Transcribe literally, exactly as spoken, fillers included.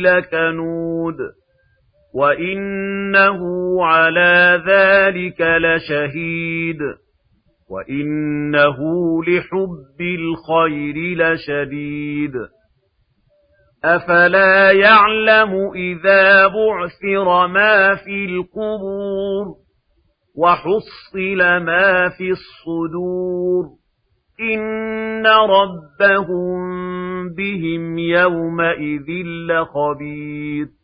لكنود وإنه على ذلك لشهيد وإنه لحب الخير لشديد أفلا يعلم إذا بعثر ما في القبور وحصل ما في الصدور إن ربهم بهم يومئذ لخبير.